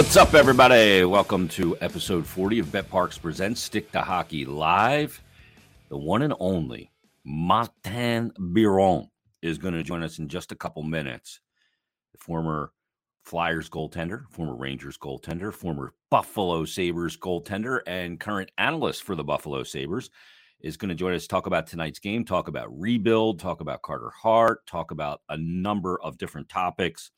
What's up, everybody? Welcome to episode 40 of Bet Parks Presents Stick to Hockey Live. The one and only Martin Biron is going to join us in just a couple minutes. The former Flyers goaltender, former Rangers goaltender, former Buffalo Sabres goaltender, and current analyst for the Buffalo Sabres is going to join us to talk about tonight's game, talk about rebuild, talk about Carter Hart, talk about a number of different topics.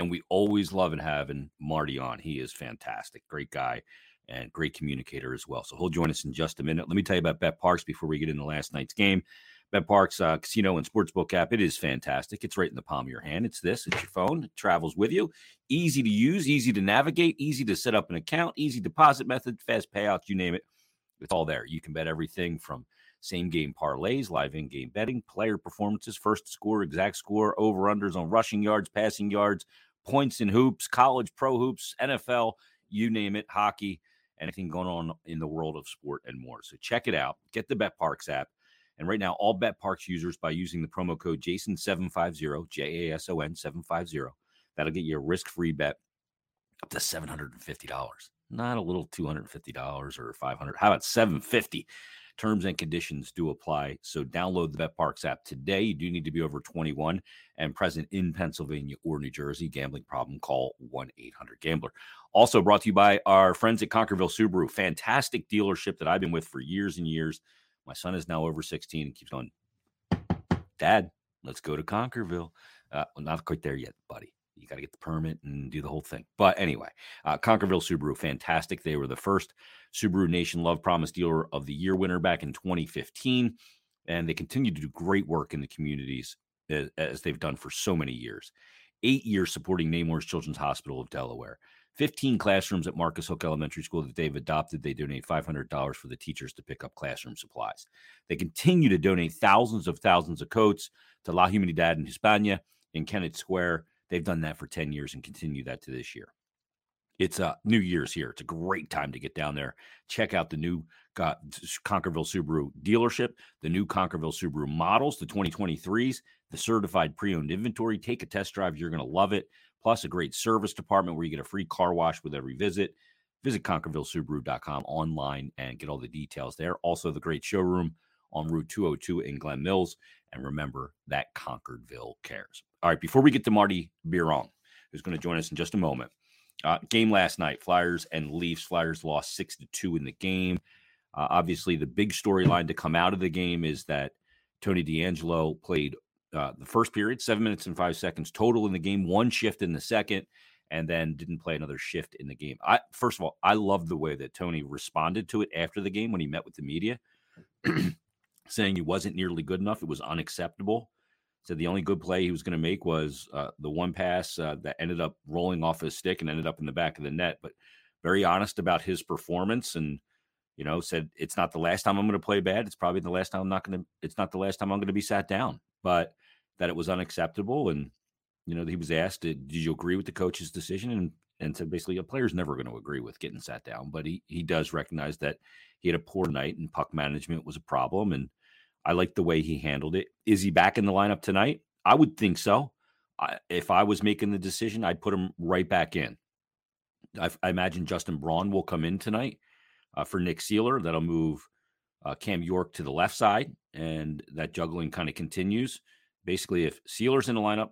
And we always love and having Marty on. He is fantastic, great guy, and great communicator as well. So he'll join us in just a minute. Let me tell you about Bet Parks before we get into last night's game. Bet Parks Casino and Sportsbook app, it is fantastic. It's right in the palm of your hand. It's this. It's your phone. It travels with you. Easy to use, easy to navigate, easy to set up an account, easy deposit method, fast payouts, you name it. It's all there. You can bet everything from same-game parlays, live in-game betting, player performances, first score, exact score, over-unders on rushing yards, passing yards, points in hoops, college pro hoops, NFL, you name it, hockey, anything going on in the world of sport and more. So check it out. Get the Bet Parks app. And right now, all Bet Parks users, by using the promo code JASON750, J-A-S-O-N 750, that'll get you a risk-free bet up to $750. Not a little $250 or $500. How about $750? Terms and conditions do apply. So download the Bet Parks app today. You do need to be over 21 and present in Pennsylvania or New Jersey. Gambling problem, call 1-800-GAMBLER. Also brought to you by our friends at Concordville Subaru. Fantastic dealership that I've been with for years and years. My son is now over 16 and keeps going, "Dad, let's go to Concordville." Well, not quite there yet, buddy. You got to get the permit and do the whole thing. But anyway, Concordville Subaru, fantastic. They were the first Subaru Nation Love Promise Dealer of the Year winner back in 2015. And they continue to do great work in the communities as they've done for so many years. 8 years supporting Nemours Children's Hospital of Delaware. 15 classrooms at Marcus Hook Elementary School that they've adopted. They donate $500 for the teachers to pick up classroom supplies. They continue to donate thousands of coats to La Humanidad in Hispania in Kennett Square. They've done that for 10 years and continue that to this year. It's New Year's here. It's a great time to get down there. Check out the new Concordville Subaru dealership, the new Concordville Subaru models, the 2023s, the certified pre-owned inventory. Take a test drive. You're going to love it. Plus a great service department where you get a free car wash with every visit. Visit ConcordvilleSubaru.com online and get all the details there. Also the great showroom on Route 202 in Glen Mills. And remember that Concordville cares. All right, before we get to Marty Biron, who's going to join us in just a moment, game last night, Flyers and Leafs. Flyers lost 6-2 in the game. Obviously, the big storyline to come out of the game is that Tony D'Angelo played the first period, 7 minutes and 5 seconds total in the game, one shift in the second, and then didn't play another shift in the game. First of all, I love the way that Tony responded to it after the game when he met with the media. Saying he wasn't nearly good enough. It was unacceptable. Said the only good play he was going to make was the one pass that ended up rolling off his stick and ended up in the back of the net. But very honest about his performance and, you know, said it's not the last time I'm going to play bad. It's probably the last time it's not the last time I'm going to be sat down. But that it was unacceptable. And, you know, he was asked, did you agree with the coach's decision? And so basically a player's never going to agree with getting sat down, but he does recognize that he had a poor night and puck management was a problem. And I like the way he handled it. Is he back in the lineup tonight? I would think so. If I was making the decision, I'd put him right back in. I imagine Justin Braun will come in tonight for Nick Seeler. That'll move Cam York to the left side. And that juggling kind of continues. Basically, if Seeler's in the lineup,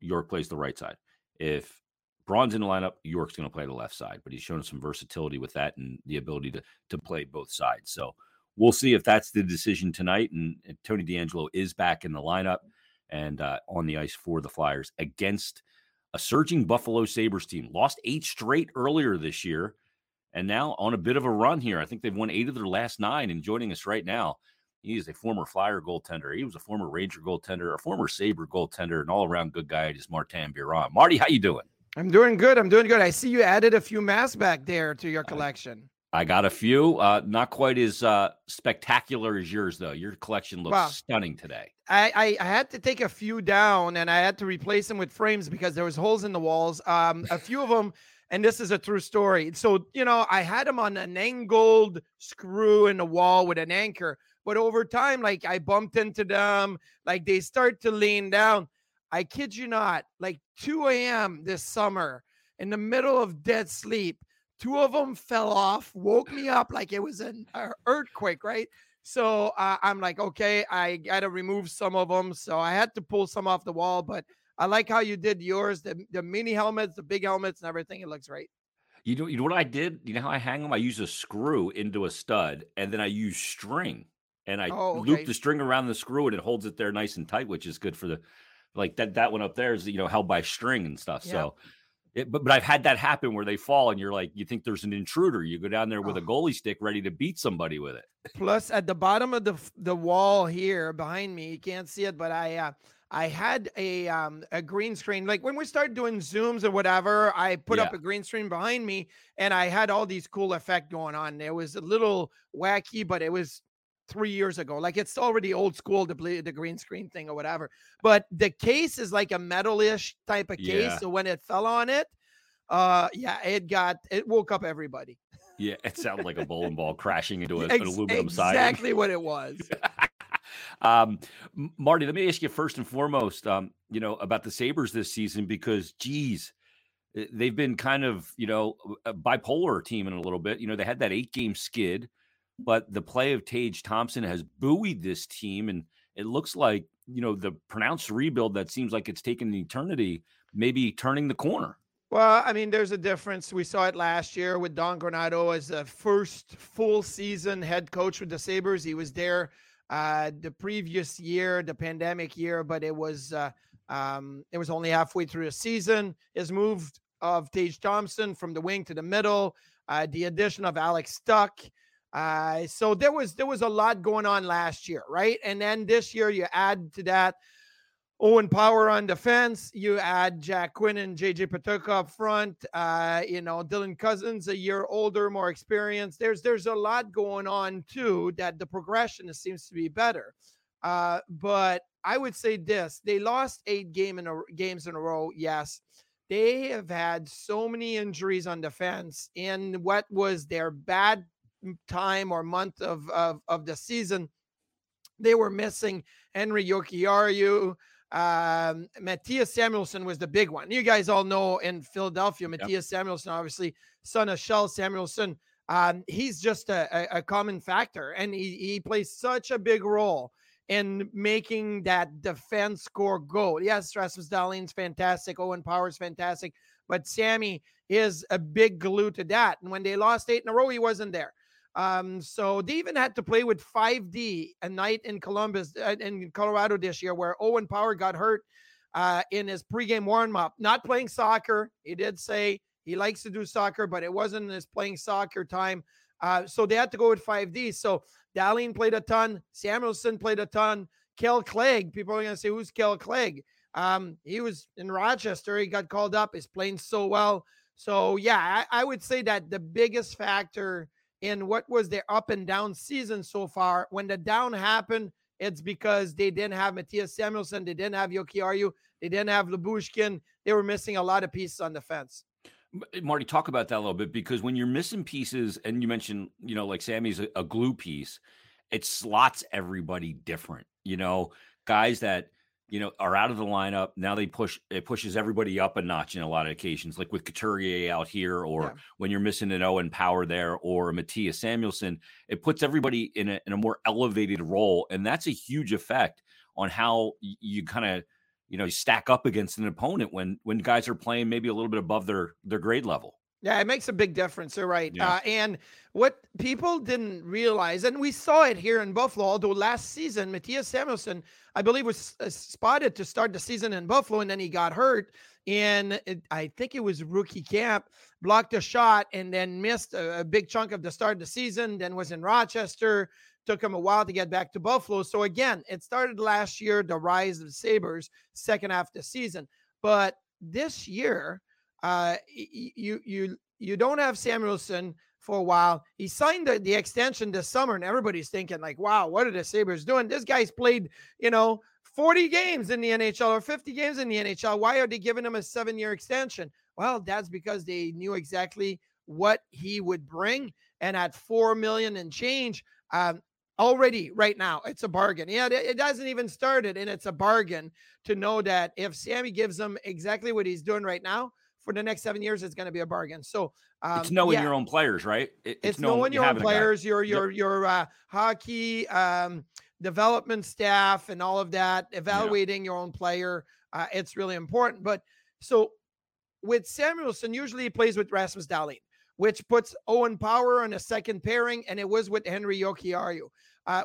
York plays the right side. If Braun's in the lineup, York's going to play the left side, but he's shown some versatility with that and the ability to play both sides. So we'll see if that's the decision tonight. And Tony D'Angelo is back in the lineup and on the ice for the Flyers against a surging Buffalo Sabres team. Lost 8 straight earlier this year and now on a bit of a run here. I think they've won 8 of their last 9, and joining us right now, he is a former Flyer goaltender. He was a former Ranger goaltender, a former Sabre goaltender, an all-around good guy. It is Martin Biron. Marty, how you doing? I'm doing good. I see you added a few masks back there to your collection. I got a few. Not quite as spectacular as yours, though. Your collection looks stunning today. I had to take a few down, and I had to replace them with frames because there was holes in the walls. A few of them, and this is a true story. So, you know, I had them on an angled screw in the wall with an anchor. But over time, like, I bumped into them. Like, they start to lean down. I kid you not, like 2 a.m. this summer, in the middle of dead sleep. Two of them fell off, woke me up like it was an earthquake, right? So I'm like, okay, I got to remove some of them. So I had to pull some off the wall, but I like how you did yours, the mini helmets, the big helmets and everything. It looks right. You know what I did? You know how I hang them? I use a screw into a stud, and then I use string. And I loop the string around the screw, and it holds it there nice and tight, which is good for the – like that one up there is, you know, held by string and stuff. Yeah. So, but I've had that happen where they fall, and you're like – you think there's an intruder. You go down there with a goalie stick ready to beat somebody with it. Plus, at the bottom of the wall here behind me, you can't see it, but I had a green screen. Like when we started doing Zooms or whatever, I put up a green screen behind me, and I had all these cool effects going on. It was a little wacky, but it was – 3 years ago, like it's already old school, the green screen thing or whatever, but the case is like a metal-ish type of case. Yeah. So when it fell on it, it woke up everybody. Yeah, it sounded like a bowling ball crashing into an aluminum side. Exactly what it was. Marty, let me ask you first and foremost, you know, about the Sabres this season, because geez, they've been kind of, you know, a bipolar team in a little bit. You know, they had that 8-game skid. But the play of Tage Thompson has buoyed this team, and it looks like, you know, the pronounced rebuild that seems like it's taken an eternity, maybe turning the corner. Well, I mean, there's a difference. We saw it last year with Don Granato as the first full season head coach with the Sabres. He was there the previous year, the pandemic year, but it was only halfway through the season. His move of Tage Thompson from the wing to the middle, the addition of Alex Stuck. So there was a lot going on last year, right? And then this year you add to that Owen Power on defense, you add Jack Quinn and JJ Paterka up front, you know, Dylan Cousins, a year older, more experienced. There's a lot going on too, that the progression seems to be better. But I would say this, they lost 8 games in a row. Yes. They have had so many injuries on defense in what was their bad time or month of the season. They were missing Henry Jokiharju. Mattias Samuelsson was the big one. You guys all know in Philadelphia, Mattias Samuelsson, obviously son of Shel Samuelsson. He's just a common factor, and he plays such a big role in making that defense score go. Yes, Rasmus Dahlin's fantastic. Owen Power's fantastic. But Sammy is a big glue to that. And when they lost 8 in a row, he wasn't there. So they even had to play with 5D a night in Columbus, in Colorado this year, where Owen Power got hurt in his pregame warm-up, not playing soccer. He did say he likes to do soccer, but it wasn't his playing soccer time. So they had to go with 5D. So Dahlin played a ton. Samuelsson played a ton. Kale Clague, people are going to say, who's Kale Clague? He was in Rochester. He got called up. He's playing so well. So, yeah, I would say that the biggest factor in what was their up and down season so far, when the down happened, it's because they didn't have Mattias Samuelsson, they didn't have Jokiharju, they didn't have Lyubushkin. They were missing a lot of pieces on defense. Marty, talk about that a little bit, because when you're missing pieces, and you mentioned, you know, like Sammy's a glue piece, it slots everybody different. You know, guys that, you know, are out of the lineup. Now it pushes everybody up a notch in a lot of occasions, like with Couturier out here, or when you're missing an Owen Power there, or Mattias Samuelsson, it puts everybody in a more elevated role. And that's a huge effect on how you kind of, you know, stack up against an opponent when guys are playing maybe a little bit above their grade level. Yeah, it makes a big difference. You're right. Yeah. And what people didn't realize, and we saw it here in Buffalo, although last season, Mattias Samuelsson, I believe, was spotted to start the season in Buffalo, and then he got hurt. And I think it was rookie camp, blocked a shot, and then missed a big chunk of the start of the season, then was in Rochester. Took him a while to get back to Buffalo. So, again, it started last year, the rise of the Sabres, second half of the season. But this year... you don't have Samuelsson for a while. He signed the extension this summer, and everybody's thinking like, wow, what are the Sabres doing? This guy's played, you know, 40 games in the NHL or 50 games in the NHL. Why are they giving him a 7-year extension? Well, that's because they knew exactly what he would bring. And at $4 million and change, already right now, it's a bargain. Yeah, it hasn't even started, and it's a bargain to know that if Sammy gives him exactly what he's doing right now, for the next 7 years, it's going to be a bargain. So it's knowing your own players, right? It's knowing your own players, your hockey development staff and all of that, evaluating your own player. It's really important. But so with Samuelsson, usually he plays with Rasmus Dahlin, which puts Owen Power on a second pairing, and it was with Henry Jokiharju.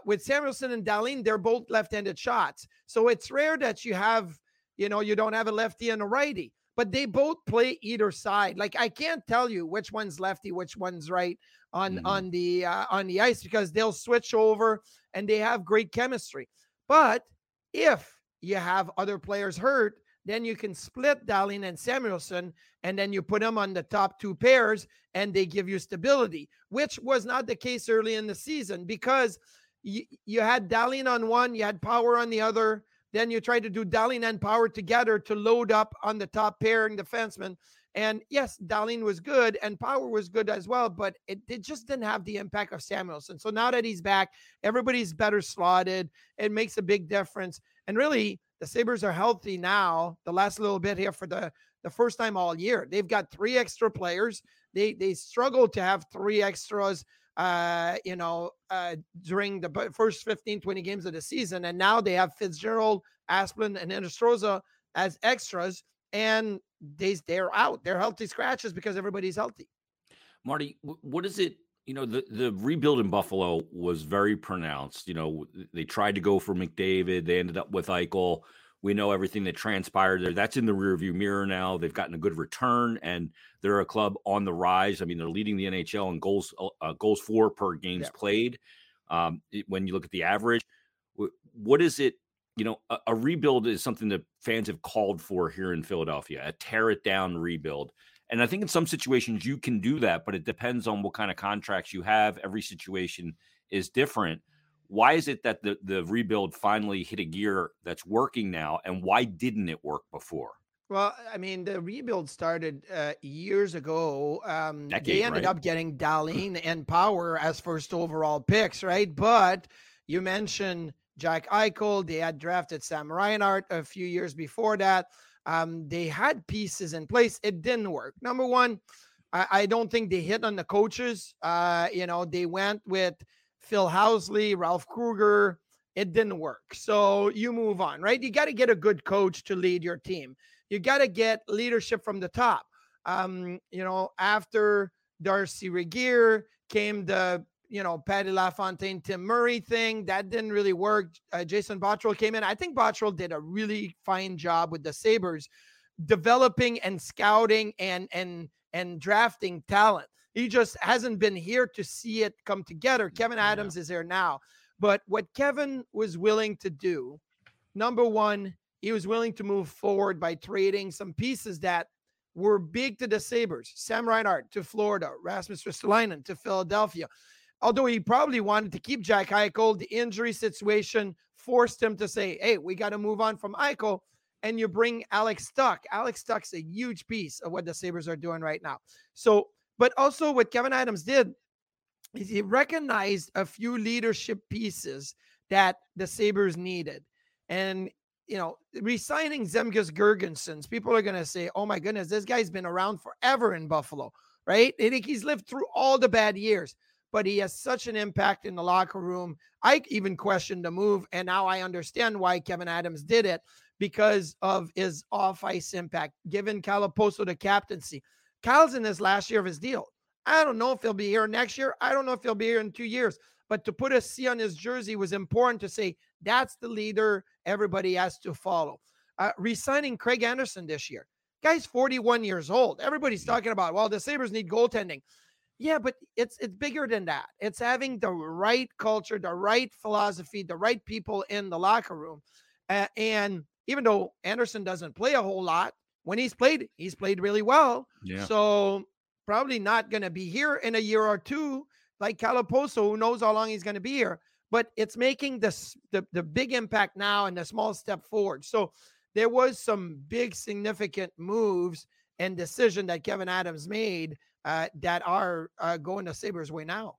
With Samuelsson and Dahlin, they're both left-handed shots. So it's rare that you have, you don't have a lefty and a righty, but they both play either side. Like, I can't tell you which one's lefty, which one's right on the ice, because they'll switch over and they have great chemistry. But if you have other players hurt, then you can split Dahlin and Samuelsson, and then you put them on the top two pairs, and they give you stability, which was not the case early in the season, because you had Dahlin on one, you had Power on the other, then you tried to do Dahlin and Power together to load up on the top pairing defenseman. And yes, Dahlin was good, and Power was good as well, but it just didn't have the impact of Samuelsson. So now that he's back, everybody's better slotted. It makes a big difference. And really, the Sabres are healthy now, the last little bit here, for the first time all year. They've got three extra players. They struggled to have three extras, during the first 15, 20 games of the season. And now they have Fitzgerald, Asplund, and Inostroza as extras, and they're out. They're healthy scratches because everybody's healthy. Marty, what is it? The rebuild in Buffalo was very pronounced. They tried to go for McDavid. They ended up with Eichel. We know everything that transpired there. That's in the rearview mirror now. They've gotten a good return, and they're a club on the rise. I mean, they're leading the NHL in goals for per games played. When you look at the average, what is it? A rebuild is something that fans have called for here in Philadelphia, a tear-it-down rebuild. And I think in some situations you can do that, but it depends on what kind of contracts you have. Every situation is different. Why is it that the rebuild finally hit a gear that's working now, and why didn't it work before? Well, I mean, the rebuild started years ago. They ended up getting Dahlin and Power as first overall picks, right? But you mentioned Jack Eichel. They had drafted Sam Reinhart a few years before that. They had pieces in place. It didn't work. Number one, I don't think they hit on the coaches. They went with Phil Housley, Ralph Kruger. It didn't work. So you move on, right? You got to get a good coach to lead your team. You got to get leadership from the top. After Darcy Regier came the, Patty LaFontaine, Tim Murray thing. That didn't really work. Jason Botterill came in. I think Botterill did a really fine job with the Sabres, developing and scouting and drafting talent. He just hasn't been here to see it come together. Kevin Adams is here now. But what Kevin was willing to do, number one, he was willing to move forward by trading some pieces that were big to the Sabres. Sam Reinhart to Florida, Rasmus Ristolainen to Philadelphia. Although he probably wanted to keep Jack Eichel, the injury situation forced him to say, hey, we got to move on from Eichel, and you bring Alex Stuck. Alex Stuck's a huge piece of what the Sabres are doing right now. So, but also what Kevin Adams did is he recognized a few leadership pieces that the Sabres needed. And, re-signing Zemgus Girgensons, people are going to say, oh my goodness, this guy's been around forever in Buffalo, right? I think he's lived through all the bad years, but he has such an impact in the locker room. I even questioned the move, and now I understand why Kevin Adams did it, because of his off-ice impact, giving Kyle Okposo the captaincy. Kyle's in his last year of his deal. I don't know if he'll be here next year. I don't know if he'll be here in 2 years. But to put a C on his jersey was important to say, that's the leader everybody has to follow. Resigning Craig Anderson this year. Guy's 41 years old. Everybody's talking about, well, the Sabres need goaltending. Yeah, but it's bigger than that. It's having the right culture, the right philosophy, the right people in the locker room. And even though Anderson doesn't play a whole lot, when he's played really well. Yeah. So probably not going to be here in a year or two, like Kyle Okposo, who knows how long he's going to be here. But it's making the big impact now and the small step forward. So there was some big significant moves and decision that Kevin Adams made that are going the Sabres way now.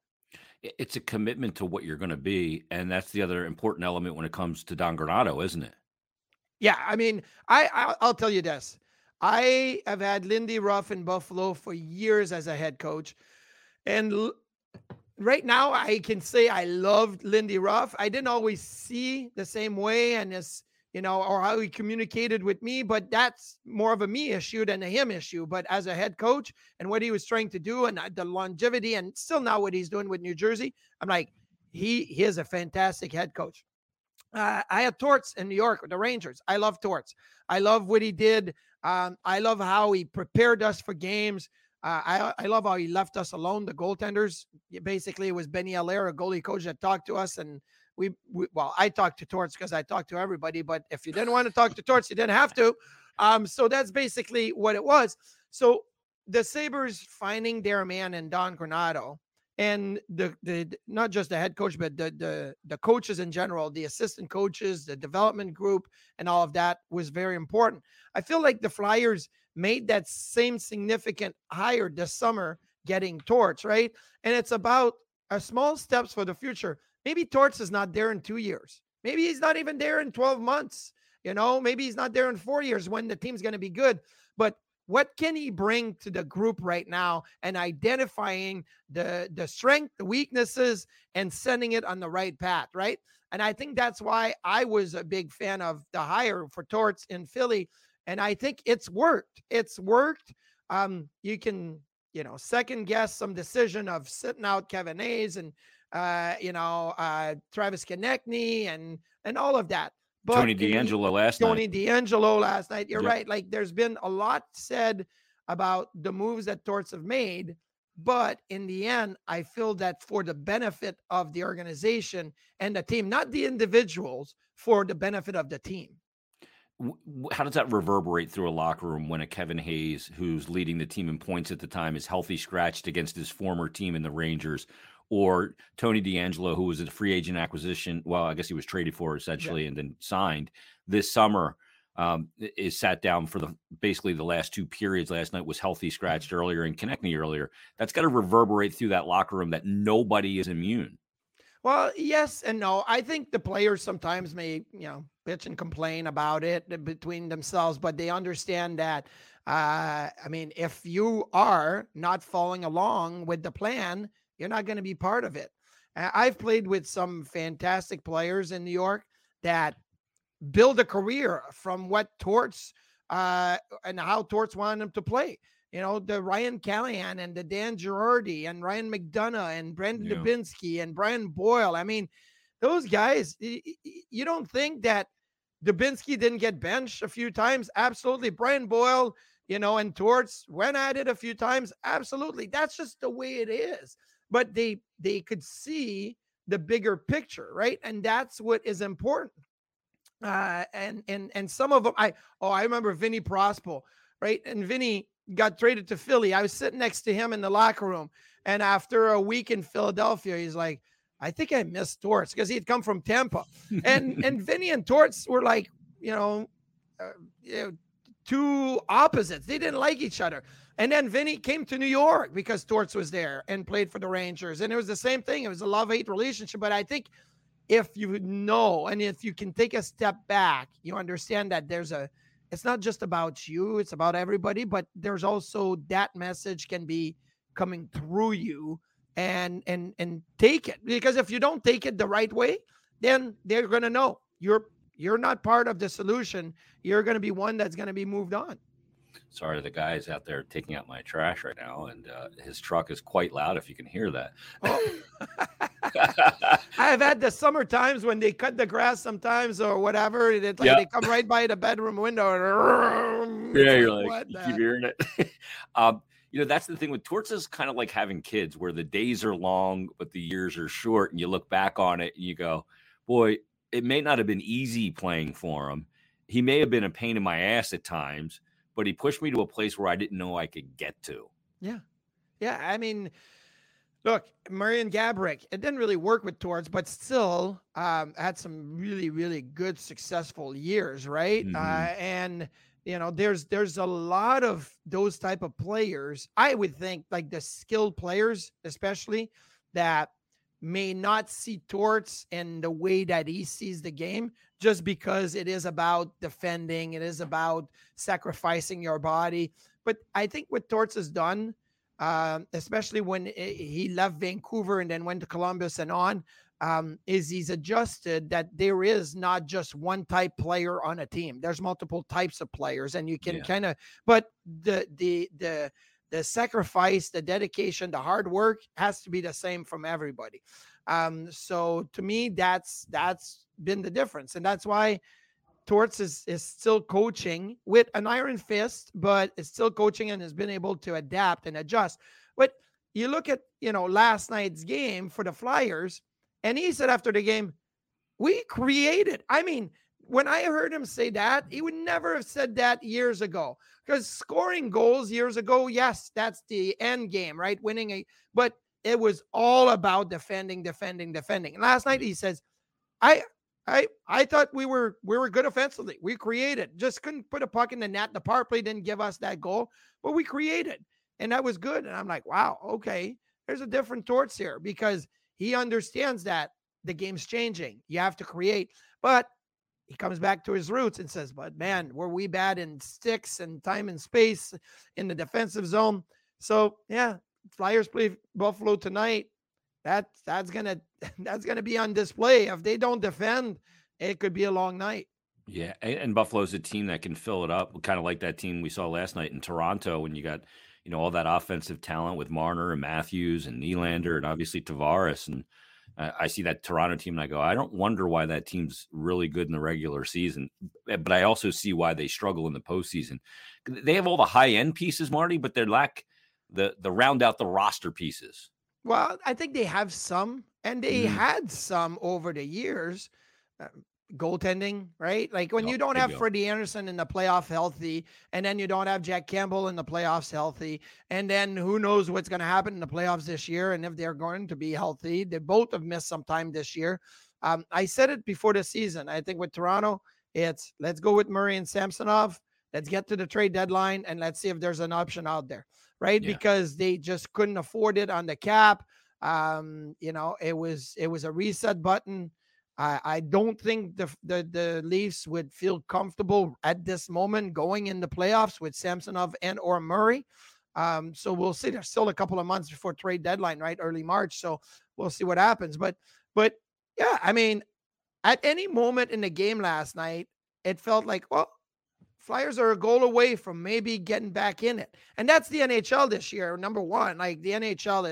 It's a commitment to what you're going to be, and that's the other important element when it comes to Don Granato, isn't it? Yeah, I mean, I'll tell you this. I have had Lindy Ruff in Buffalo for years as a head coach. And right now I can say I loved Lindy Ruff. I didn't always see the same way and as, you know, or how he communicated with me, but that's more of a me issue than a him issue. But as a head coach and what he was trying to do and the longevity and still now what he's doing with New Jersey, I'm like, he is a fantastic head coach. I had Torts in New York with the Rangers. I love Torts. I love what he did. I love how he prepared us for games. I love how he left us alone, the goaltenders. Basically, it was Benny Allaire, a goalie coach, that talked to us. And well, I talked to Torts because I talked to everybody. But if you didn't want to talk to Torts, you didn't have to. So that's basically what it was. So the Sabres finding their man in Don Granato. And the not just the head coach, but the coaches in general, the assistant coaches, the development group, and all of that was very important. I feel like the Flyers made that same significant hire this summer, getting Torts, right? And it's about small steps for the future. Maybe Torts is not there in 2 years. Maybe he's not even there in 12 months. You know, maybe he's not there in 4 years when the team's going to be good. But what can he bring to the group right now and identifying the strength, the weaknesses, and sending it on the right path, right? And I think that's why I was a big fan of the hire for Torts in Philly. And I think it's worked. It's worked. You can, you know, second guess some decision of sitting out Kevin Hayes and, Travis Konecny and all of that. But Tony D'Angelo last night. You're right. Like, there's been a lot said about the moves that Torts have made, but in the end, I feel that for the benefit of the organization and the team, not the individuals, for the benefit of the team. How does that reverberate through a locker room when a Kevin Hayes, who's leading the team in points at the time, is healthy scratched against his former team in the Rangers? Or Tony D'Angelo, who was a free agent acquisition. Well, I guess he was traded for essentially and then signed this summer, is sat down for basically the last two periods last night, was healthy scratched earlier and Konecny earlier. That's got to reverberate through that locker room that nobody is immune. Well, yes and no. I think the players sometimes may, you know, bitch and complain about it between themselves, but they understand that. I mean, if you are not following along with the plan, you're not going to be part of it. I've played with some fantastic players in New York that build a career from what Torts and how Torts wanted them to play. You know, the Ryan Callahan and the Dan Girardi and Ryan McDonough and Brendan Dubinsky and Brian Boyle. I mean, those guys, you don't think that Dubinsky didn't get benched a few times? Absolutely. Brian Boyle, you know, and Torts went at it a few times. Absolutely. That's just the way it is. But they could see the bigger picture, right? And that's what is important. And some of them, I remember Vinny Prospal, right? And Vinny got traded to Philly. I was sitting next to him in the locker room. And after a week in Philadelphia, he's like, I think I missed Torts, because he had come from Tampa. And Vinny and Torts were like, two opposites. They didn't like each other. And then Vinny came to New York because Torts was there and played for the Rangers. And it was the same thing. It was a love-hate relationship. But I think if you know, and if you can take a step back, you understand that it's not just about you, it's about everybody, but there's also that message can be coming through you and take it. Because if you don't take it the right way, then they're going to know you're not part of the solution. You're going to be one that's going to be moved on. Sorry to the guys out there taking out my trash right now, and his truck is quite loud if you can hear that. Oh. I've had the summer times when they cut the grass sometimes or whatever. It's like they come right by the bedroom window. And you're like, you keep hearing it. That's the thing with Torts, is kind of like having kids where the days are long, but the years are short, and you look back on it and you go, boy, it may not have been easy playing for him. He may have been a pain in my ass at times, but he pushed me to a place where I didn't know I could get to. Yeah. Yeah. I mean, look, Marian Gaborik, it didn't really work with Torts, but still had some really, really good, successful years, right? Mm-hmm. And, you know, there's a lot of those type of players, I would think, like the skilled players especially, that may not see Torts and the way that he sees the game, just because it is about defending. It is about sacrificing your body. But I think what Torts has done, especially when he left Vancouver and then went to Columbus and on, is he's adjusted that there is not just one type player on a team. There's multiple types of players, and you can kind of, but the sacrifice, the dedication, the hard work has to be the same from everybody. So to me, that's been the difference. And that's why Torts is still coaching with an iron fist, but is still coaching and has been able to adapt and adjust. But you look at, last night's game for the Flyers, and he said after the game, we created. I mean, when I heard him say that, he would never have said that years ago, because scoring goals years ago, yes, that's the end game, right? Winning but it was all about defending. And last night he says, I thought we were good offensively. We created, just couldn't put a puck in the net. The power play didn't give us that goal, but we created, and that was good. And I'm like, wow, okay, there's a different Torts here, because he understands that the game's changing. You have to create, but he comes back to his roots and says, but man, were we bad in sticks and time and space in the defensive zone? So yeah, Flyers play Buffalo tonight. That's gonna be on display. If they don't defend, it could be a long night. Yeah, and Buffalo's a team that can fill it up, kind of like that team we saw last night in Toronto, when you got all that offensive talent with Marner and Matthews and Nylander and obviously Tavares. And I see that Toronto team and I go, I don't wonder why that team's really good in the regular season, but I also see why they struggle in the postseason. They have all the high end pieces, Marty, but they lack the round out the roster pieces. Well, I think they have some, and they had some over the years. Goaltending, right? Like when you don't have Freddie Anderson in the playoff healthy, and then you don't have Jack Campbell in the playoffs healthy, and then who knows what's going to happen in the playoffs this year, and if they're going to be healthy. They both have missed some time this year. I said it before the season. I think with Toronto, it's let's go with Murray and Samsonov. Let's get to the trade deadline, and let's see if there's an option out there, right? Yeah. Because they just couldn't afford it on the cap. It was a reset button. I don't think the Leafs would feel comfortable at this moment going in the playoffs with Samsonov and or Murray. So we'll see. There's still a couple of months before trade deadline, right? Early March. So we'll see what happens. But yeah, I mean, at any moment in the game last night, it felt like, well, Flyers are a goal away from maybe getting back in it. And that's the NHL this year, number one. Like the NHL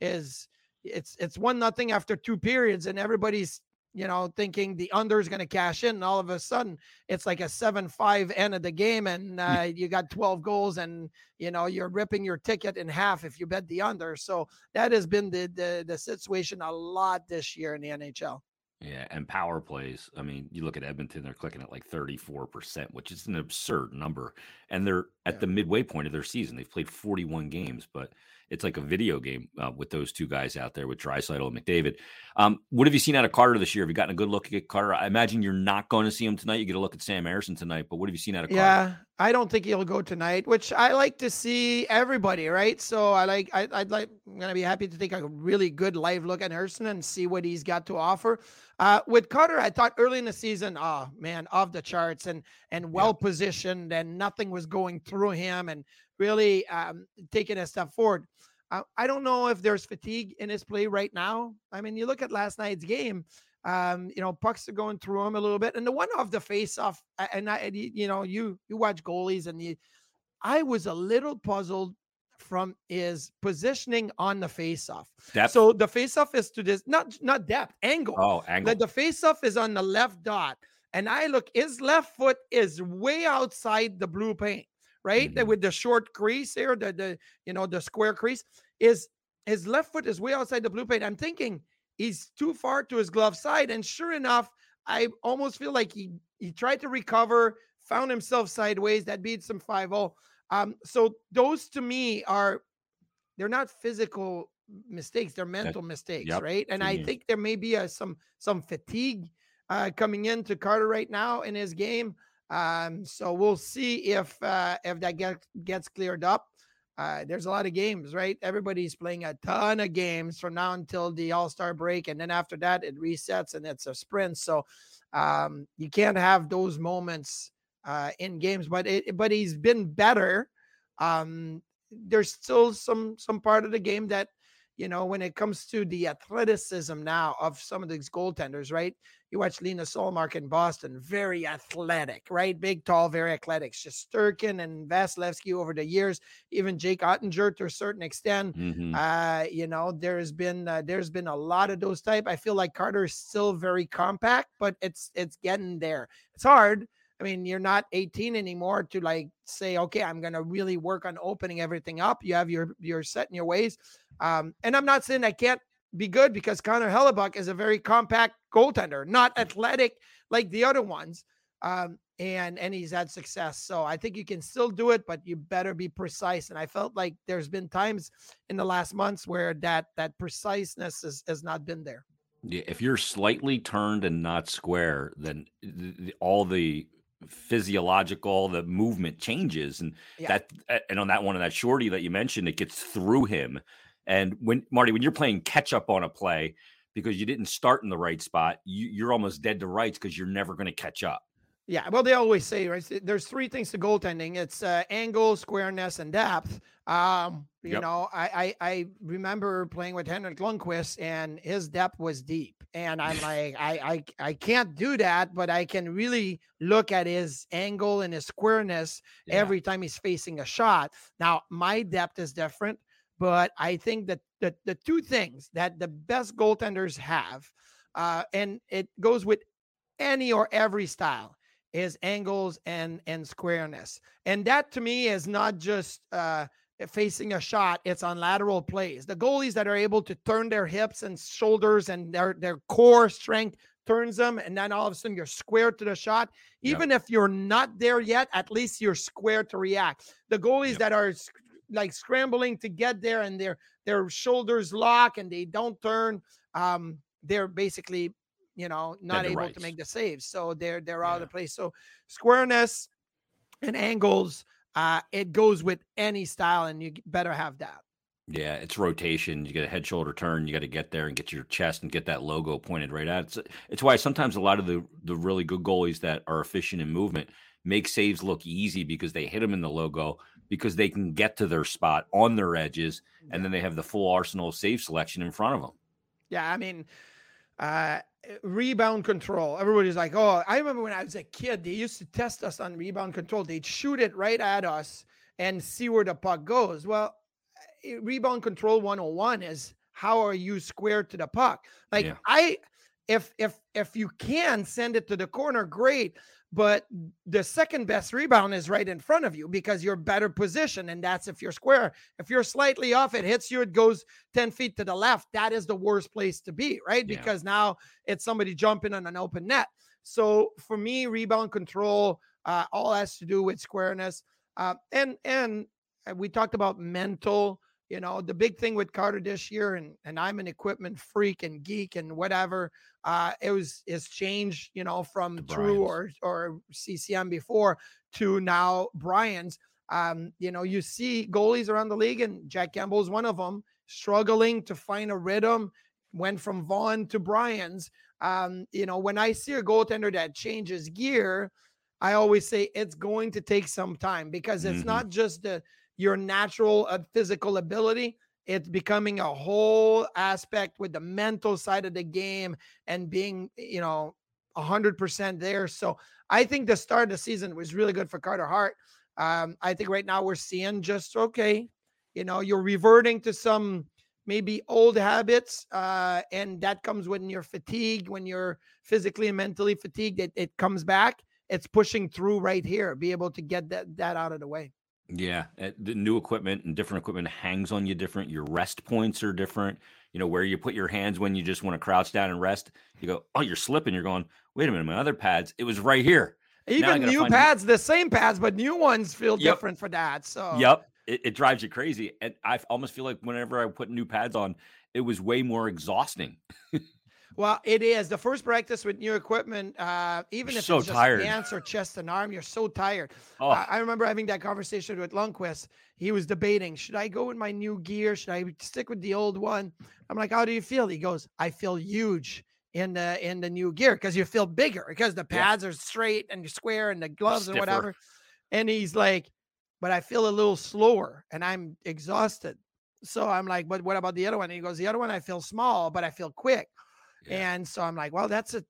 it's 1-0 after two periods, and everybody's thinking the under is going to cash in, and all of a sudden it's like a 7-5 end of the game, and you got 12 goals, and you're ripping your ticket in half if you bet the under. So that has been the situation a lot this year in the NHL. Yeah, and power plays. I mean, you look at Edmonton; they're clicking at like 34%, which is an absurd number. And they're at the midway point of their season. They've played 41 games, but it's like a video game with those two guys out there with Draisaitl and McDavid. What have you seen out of Carter this year? Have you gotten a good look at Carter? I imagine you're not going to see him tonight. You get a look at Sam Ersson tonight, but what have you seen out of Carter? Yeah, I don't think he'll go tonight, which I like to see everybody, right? So I'm going to be happy to take a really good live look at Ersson and see what he's got to offer. With Carter, I thought early in the season, oh man, off the charts and well-positioned, and nothing was going through him, and really taking a step forward. I don't know if there's fatigue in his play right now. I mean, you look at last night's game, pucks are going through him a little bit. And the one off the face-off, and you watch goalies, and I was a little puzzled from his positioning on the face-off. Depth? So the face-off is to this, not depth, angle. Oh, angle. The face-off is on the left dot. And I look, his left foot is way outside the blue paint, right? Mm-hmm. That with the short crease here, the square crease, is his left foot is way outside the blue paint. I'm thinking he's too far to his glove side. And sure enough, I almost feel like he tried to recover, found himself sideways. That beats him 5-0. So those to me they're not physical mistakes, they're mental mistakes, right? And I think there may be some fatigue coming into Carter right now in his game. So we'll see if that gets cleared up. There's a lot of games, right? Everybody's playing a ton of games from now until the All-Star break. And then after that, it resets and it's a sprint. So you can't have those moments in games, but he's been better. There's still some part of the game that, you know, when it comes to the athleticism now of some of these goaltenders, right? You watch Linus Ullmark in Boston, very athletic, right? Big, tall, very athletic. Shesterkin and Vasilevsky over the years, even Jake Ottinger to a certain extent. Mm-hmm. You know, there's been a lot of those type. I feel like Carter is still very compact, but it's getting there. It's hard. I mean, you're not 18 anymore to like say, okay, I'm going to really work on opening everything up. You have your set in your ways. And I'm not saying I can't be good, because Connor Hellebuyck is a very compact goaltender, not athletic like the other ones. And he's had success. So I think you can still do it, but you better be precise. And I felt like there's been times in the last months where that preciseness has not been there. Yeah, if you're slightly turned and not square, then all the physiological, the movement changes. And on that one, on that shorty that you mentioned, it gets through him. And when, Marty, when you're playing catch up on a play because you didn't start in the right spot, you're almost dead to rights because you're never going to catch up. Yeah, well, they always say, right, there's three things to goaltending. It's angle, squareness, and depth. You know, I remember playing with Henrik Lundqvist, and his depth was deep. And I'm like, I can't do that, but I can really look at his angle and his squareness every time he's facing a shot. Now, my depth is different, but I think that the two things that the best goaltenders have, and it goes with any or every style, is angles and squareness. And that to me is not just facing a shot, it's on lateral plays. The goalies that are able to turn their hips and shoulders and their core strength turns them, and then all of a sudden you're square to the shot. Even if you're not there yet, at least you're square to react. The goalies that are like scrambling to get there and their shoulders lock and they don't turn, they're basically, you know, not able to make the saves. So they're out of the place. So squareness and angles, it goes with any style, and you better have that. Yeah, it's rotation. You get a head shoulder turn. You got to get there and get your chest and get that logo pointed right at. It's why sometimes a lot of the really good goalies that are efficient in movement make saves look easy, because they hit them in the logo, because they can get to their spot on their edges, and then they have the full arsenal of save selection in front of them. Yeah, I mean, rebound control. Everybody's like, oh, I remember when I was a kid, they used to test us on rebound control. They'd shoot it right at us and see where the puck goes. Well, rebound control 101 is how are you squared to the puck? Like if you can send it to the corner, great. But the second best rebound is right in front of you, because you're better positioned. And that's if you're square. If you're slightly off, it hits you, it goes 10 feet to the left. That is the worst place to be, right? Yeah. Because now it's somebody jumping on an open net. So for me, rebound control, all has to do with squareness. And we talked about mental, you know, the big thing with Carter this year, and I'm an equipment freak and geek and whatever, it's changed, you know, from True or CCM before to now Brian's. You know, you see goalies around the league, and Jack Campbell is one of them, struggling to find a rhythm, went from Vaughn to Brian's. You know, when I see a goaltender that changes gear, I always say it's going to take some time, because it's not just your natural physical ability. It's becoming a whole aspect with the mental side of the game and being, you know, 100% there. So I think the start of the season was really good for Carter Hart. I think right now we're seeing just, okay, you know, you're reverting to some maybe old habits, and that comes when you're fatigued, when you're physically and mentally fatigued, it comes back. It's pushing through right here, be able to get that out of the way. Yeah, the new equipment and different equipment hangs on you different. Your rest points are different. You know, where you put your hands when you just want to crouch down and rest. You go, oh, you're slipping. You're going, wait a minute, my other pads, it was right here. Even new pads, the same pads, but new ones feel different for that. So it drives you crazy. And I almost feel like whenever I put new pads on, it was way more exhausting. Well, it is. The first practice with new equipment, even if it's just dance or chest and arm, you're so tired. Oh. I remember having that conversation with Lundqvist. He was debating, should I go with my new gear? Should I stick with the old one? I'm like, how do you feel? He goes, I feel huge in the new gear, because you feel bigger, because the pads are straight and you're square and the gloves and whatever. And he's like, but I feel a little slower and I'm exhausted. So I'm like, but what about the other one? And he goes, the other one, I feel small, but I feel quick. Yeah. And so I'm like, well, that's a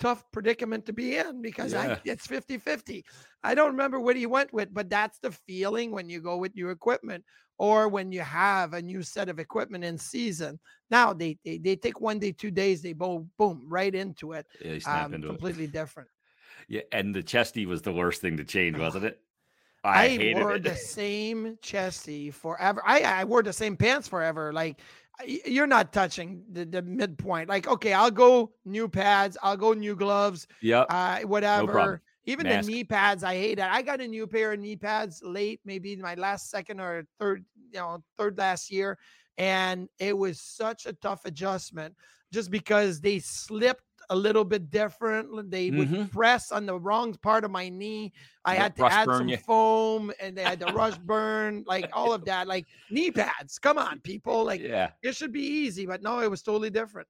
tough predicament to be in, because it's 50-50. I don't remember what he went with, but that's the feeling when you go with your equipment, or when you have a new set of equipment in season. Now they take 1 day, 2 days, they boom right into it. Yeah, you snap into completely it. Different. Yeah, and the chesty was the worst thing to change, wasn't it? I wore the same chesty forever. I wore the same pants forever. Like, you're not touching the midpoint. Like, okay, I'll go new pads. I'll go new gloves. Yep. Whatever. No problem. Even the knee pads, I hate that. I got a new pair of knee pads late, maybe in my last second or third, last year. And it was such a tough adjustment, just because they slipped a little bit different. They would press on the wrong part of my knee. I had to add some foam, and they had to rush burn, like all of that, like knee pads. Come on, people. Like, it should be easy, but no, it was totally different.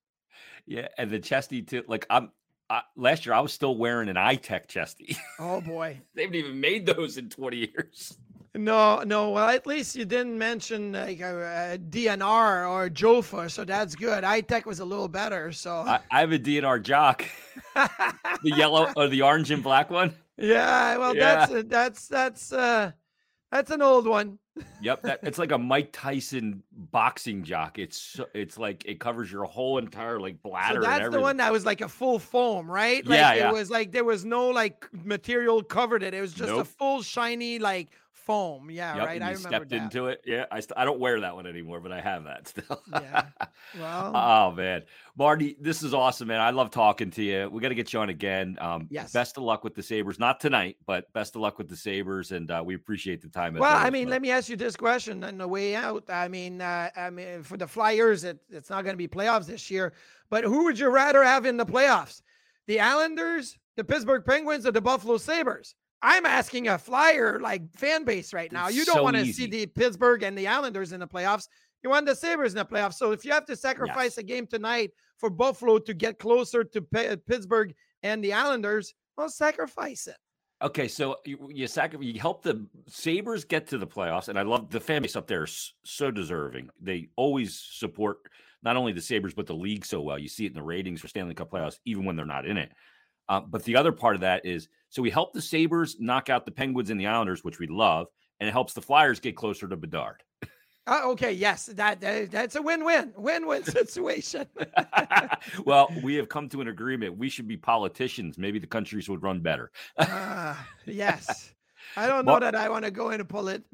Yeah. And the chesty too. Like, last year I was still wearing an iTech chesty. Oh boy. They haven't even made those in 20 years. No. Well, at least you didn't mention like a DNR or Jofa, so that's good. iTech was a little better. So I have a DNR jock, the yellow or the orange and black one. Yeah, well, that's an old one. Yep, it's like a Mike Tyson boxing jock. It's like it covers your whole entire like bladder. So that's the one that was like a full foam, right? Like, It was like there was no like material covered it. It was just a full shiny like foam. Yeah, yep, right. I remember stepped into it. Yeah, I don't wear that one anymore, but I have that still. Yeah. Well. Oh man, Marty, this is awesome, man. I love talking to you. We got to get you on again. Yes. Best of luck with the Sabres. Not tonight, but best of luck with the Sabres, and we appreciate the time. Well, let me ask you this question on the way out. I mean, for the Flyers, it's not going to be playoffs this year. But who would you rather have in the playoffs? The Islanders, the Pittsburgh Penguins, or the Buffalo Sabres? I'm asking a Flyer like fan base right now. You don't want to see the Pittsburgh and the Islanders in the playoffs. You want the Sabres in the playoffs. So if you have to sacrifice a game tonight for Buffalo to get closer to Pittsburgh and the Islanders, well, sacrifice it. Okay, so you help the Sabres get to the playoffs, and I love the fan base up there is so deserving. They always support not only the Sabres but the league so well. You see it in the ratings for Stanley Cup playoffs, even when they're not in it. But the other part of that is, so we help the Sabres knock out the Penguins and the Islanders, which we love, and it helps the Flyers get closer to Bedard. Okay, yes, that's a win-win situation. Well, we have come to an agreement. We should be politicians. Maybe the countries would run better. Yes. I don't know that I want to go into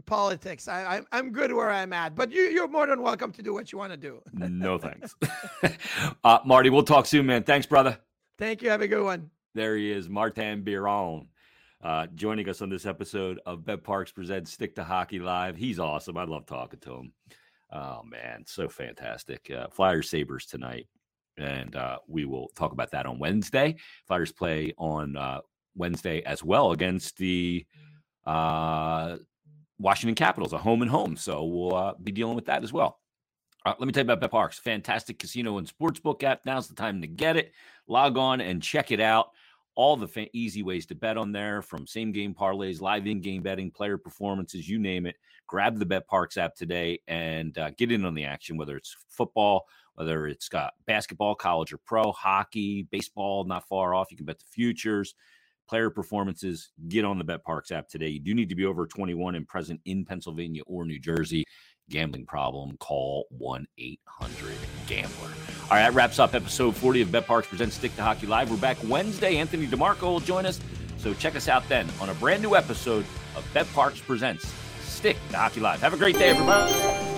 politics. I'm good where I'm at, but you're more than welcome to do what you want to do. No, thanks. Marty, we'll talk soon, man. Thanks, brother. Thank you. Have a good one. There he is, Martin Biron, joining us on this episode of Bet Parks Presents Stick to Hockey Live. He's awesome. I love talking to him. Oh, man, so fantastic. Flyers Sabres tonight, and we will talk about that on Wednesday. Flyers play on Wednesday as well against the Washington Capitals, a home and home, so we'll be dealing with that as well. Let me tell you about Bet Parks. Fantastic casino and sportsbook app. Now's the time to get it. Log on and check it out. All the easy ways to bet on there, from same-game parlays, live in-game betting, player performances, you name it. Grab the Bet Parks app today and get in on the action, whether it's football, whether it's basketball, college or pro, hockey, baseball, not far off. You can bet the futures, player performances. Get on the Bet Parks app today. You do need to be over 21 and present in Pennsylvania or New Jersey. Gambling problem, call 1-800-GAMBLER. All right, that wraps up episode 40 of Bet Parks Presents Stick to Hockey Live. We're back Wednesday. Anthony DeMarco will join us, so check us out then on a brand new episode of Bet Parks Presents Stick to Hockey Live. Have a great day, everybody.